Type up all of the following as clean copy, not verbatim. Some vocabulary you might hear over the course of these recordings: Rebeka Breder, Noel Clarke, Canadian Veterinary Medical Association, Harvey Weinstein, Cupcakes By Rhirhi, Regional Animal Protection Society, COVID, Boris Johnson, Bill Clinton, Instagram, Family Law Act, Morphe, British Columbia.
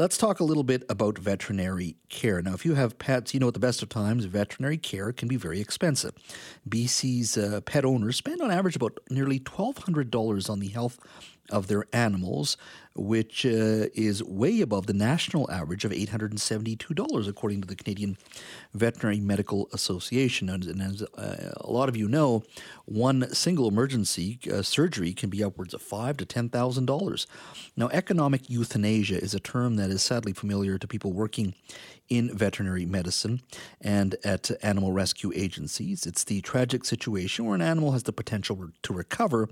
Let's talk a little bit about veterinary care. Now, if you have pets, you know at the best of times, veterinary care can be very expensive. BC's pet owners spend on average about nearly $1,200 on the health of their animals, which is way above the national average of $872, according to the Canadian Veterinary Medical Association. And as a lot of you know, one single emergency surgery can be upwards of $5,000 to $10,000. Now, economic euthanasia is a term that is sadly familiar to people working in veterinary medicine and at animal rescue agencies. It's the tragic situation where an animal has the potential to recover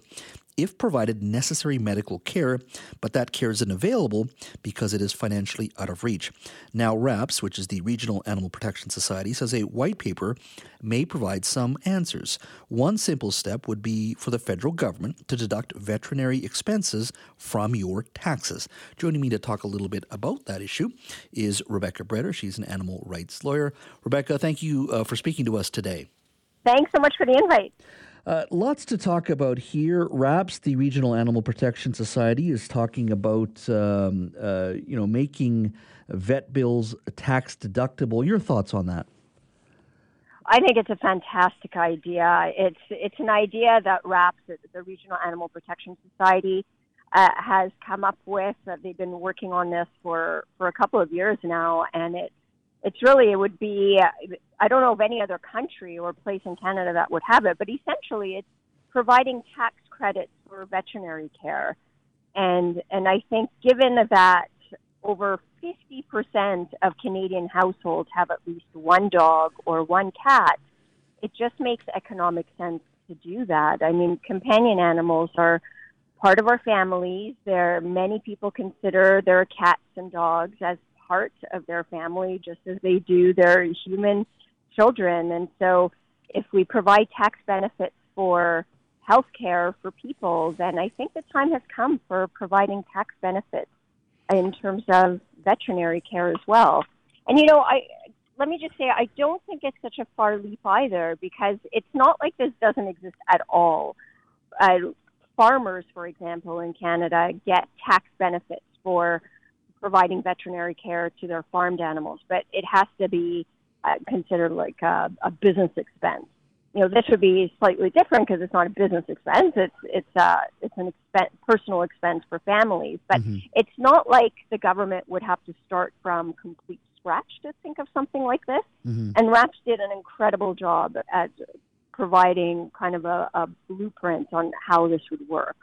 if provided necessary medical care, but that care isn't available because it is financially out of reach. Now, RAPS, which is the Regional Animal Protection Society, says a white paper may provide some answers. One simple step would be for the federal government to deduct veterinary expenses from your taxes. Joining me to talk a little bit about that issue is Rebeka Breder. She's an animal rights lawyer. Rebeka, thank you for speaking to us today. Thanks so much for the invite. Lots to talk about here. RAPS, the Regional Animal Protection Society, is talking about making vet bills tax deductible. Your thoughts on that? I think it's a fantastic idea. It's an idea that RAPS, the Regional Animal Protection Society, has come up with. They've been working on this for a couple of years now, and it would be, I don't know of any other country or place in Canada that would have it, but essentially it's providing tax credits for veterinary care. And I think given that over 50% of Canadian households have at least one dog or one cat, it just makes economic sense to do that. I mean, companion animals are part of our families. Many people consider their cats and dogs as part of their family, just as they do their human children. And so if we provide tax benefits for health care for people, then I think the time has come for providing tax benefits in terms of veterinary care as well. And, let me just say, I don't think it's such a far leap either, because it's not like this doesn't exist at all. Farmers, for example, in Canada get tax benefits for providing veterinary care to their farmed animals, but it has to be considered like a business expense. This would be slightly different because it's not a business expense; it's an expense, personal expense for families. But It's not like the government would have to start from complete scratch to think of something like this. Mm-hmm. And RAPS did an incredible job at providing kind of a blueprint on how this would work.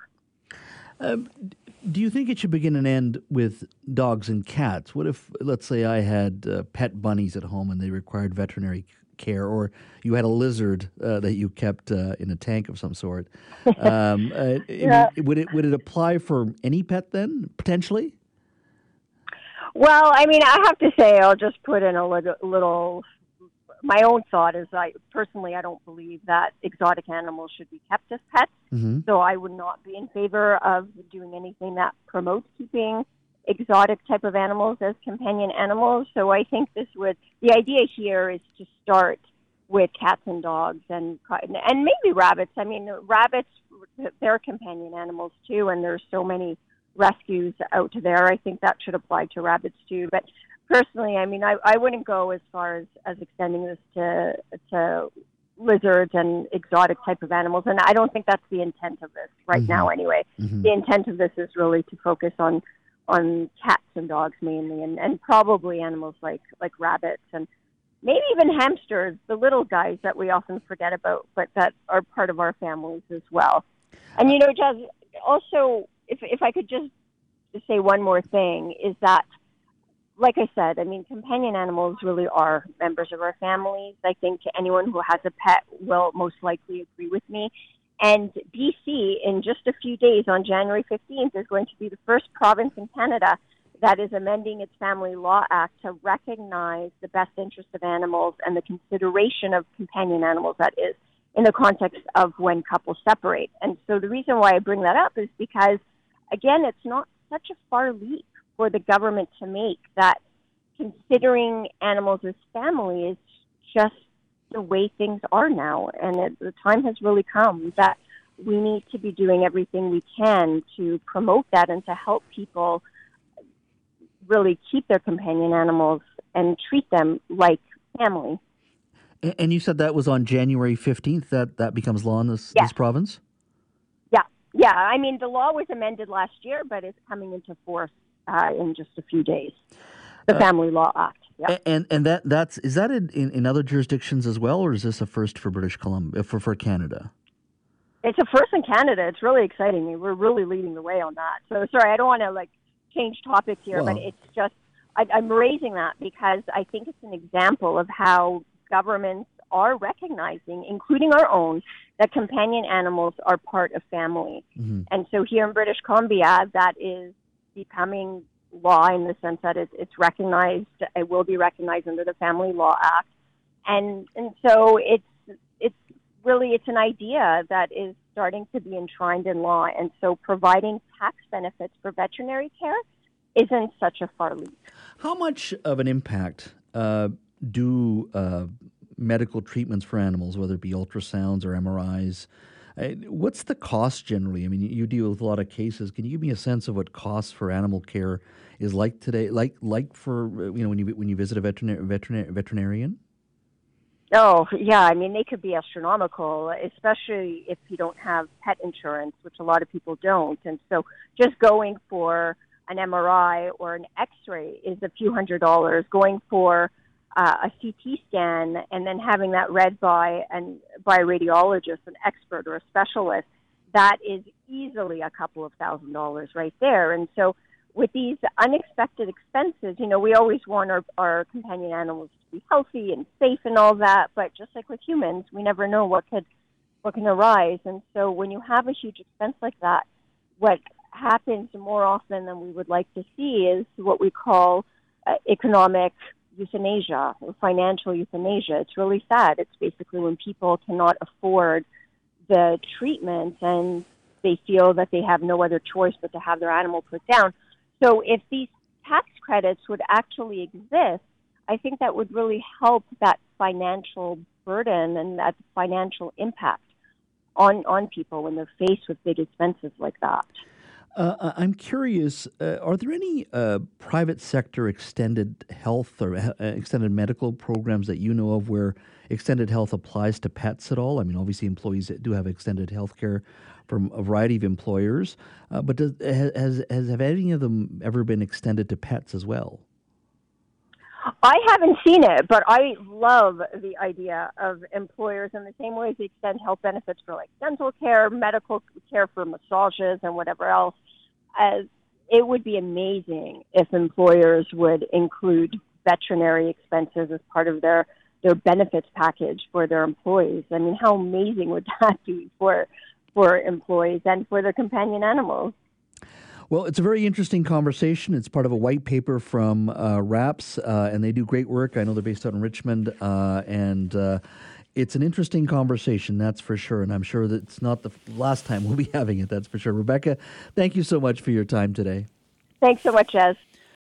Do you think it should begin and end with dogs and cats? What if, let's say, I had pet bunnies at home and they required veterinary care, or you had a lizard that you kept in a tank of some sort? Yeah. Would it apply for any pet then, potentially? Well, I mean, I have to say, I'll just put in a little. My own thought is I don't believe that exotic animals should be kept as pets. Mm-hmm. So I would not be in favor of doing anything that promotes keeping exotic type of animals as companion animals. So I think the idea here is to start with cats and dogs and maybe rabbits. I mean, rabbits, they're companion animals too, and there's so many rescues out there. I think that should apply to rabbits too. But personally, I mean, I wouldn't go as far as extending this to lizards and exotic type of animals, and I don't think that's the intent of this right now anyway. Mm-hmm. The intent of this is really to focus on cats and dogs mainly, and probably animals like rabbits and maybe even hamsters, the little guys that we often forget about, but that are part of our families as well. And, Jazz, also, if I could just say one more thing, is that, like I said, I mean, companion animals really are members of our families. I think anyone who has a pet will most likely agree with me. And BC, in just a few days, on January 15th, is going to be the first province in Canada that is amending its Family Law Act to recognize the best interest of animals and the consideration of companion animals, that is, in the context of when couples separate. And so the reason why I bring that up is because, again, it's not such a far leap for the government to make, that considering animals as family is just the way things are now. And the time has really come that we need to be doing everything we can to promote that and to help people really keep their companion animals and treat them like family. And you said that was on January 15th that becomes law in this province? Yeah, I mean, the law was amended last year, but it's coming into force in just a few days, the Family Law Act. Yeah. And that's in other jurisdictions as well, or is this a first for British Columbia, for Canada? It's a first in Canada. It's really exciting. We're really leading the way on that. So, sorry, I don't want to, change topics here, but it's just, I'm raising that because I think it's an example of how governments are recognizing, including our own, that companion animals are part of family. Mm-hmm. And so here in British Columbia, that is becoming law in the sense that it's recognized, it will be recognized under the Family Law Act. And so it's an idea that is starting to be enshrined in law. And so providing tax benefits for veterinary care isn't such a far leap. How much of an impact do medical treatments for animals, whether it be ultrasounds or MRIs. What's the cost generally? I mean, you deal with a lot of cases. Can you give me a sense of what costs for animal care is like today, like for, when you visit a veterinarian? Oh, yeah. I mean, they could be astronomical, especially if you don't have pet insurance, which a lot of people don't. And so just going for an MRI or an X-ray is a few $100. Going for a CT scan, and then having that read by a radiologist, an expert or a specialist, that is easily a couple of $1,000s right there. And so with these unexpected expenses, we always want our companion animals to be healthy and safe and all that, but just like with humans, we never know what can arise. And so when you have a huge expense like that, what happens more often than we would like to see is what we call economic euthanasia or financial euthanasia. It's really sad. It's basically when people cannot afford the treatment and they feel that they have no other choice but to have their animal put down. So if these tax credits would actually exist, I think that would really help that financial burden and that financial impact on people when they're faced with big expenses like that. I'm curious, are there any private sector extended health or extended medical programs that you know of where extended health applies to pets at all? I mean, obviously employees do have extended health care from a variety of employers, but have any of them ever been extended to pets as well? I haven't seen it, but I love the idea of employers in the same way as they extend health benefits for dental care, medical care for massages and whatever else. As it would be amazing if employers would include veterinary expenses as part of their benefits package for their employees. I mean, how amazing would that be for employees and for their companion animals? Well, it's a very interesting conversation. It's part of a white paper from RAPS, and they do great work. I know they're based out in Richmond, and it's an interesting conversation, that's for sure, and I'm sure that it's not the last time we'll be having it, that's for sure. Rebeka, thank you so much for your time today. Thanks so much, Jez.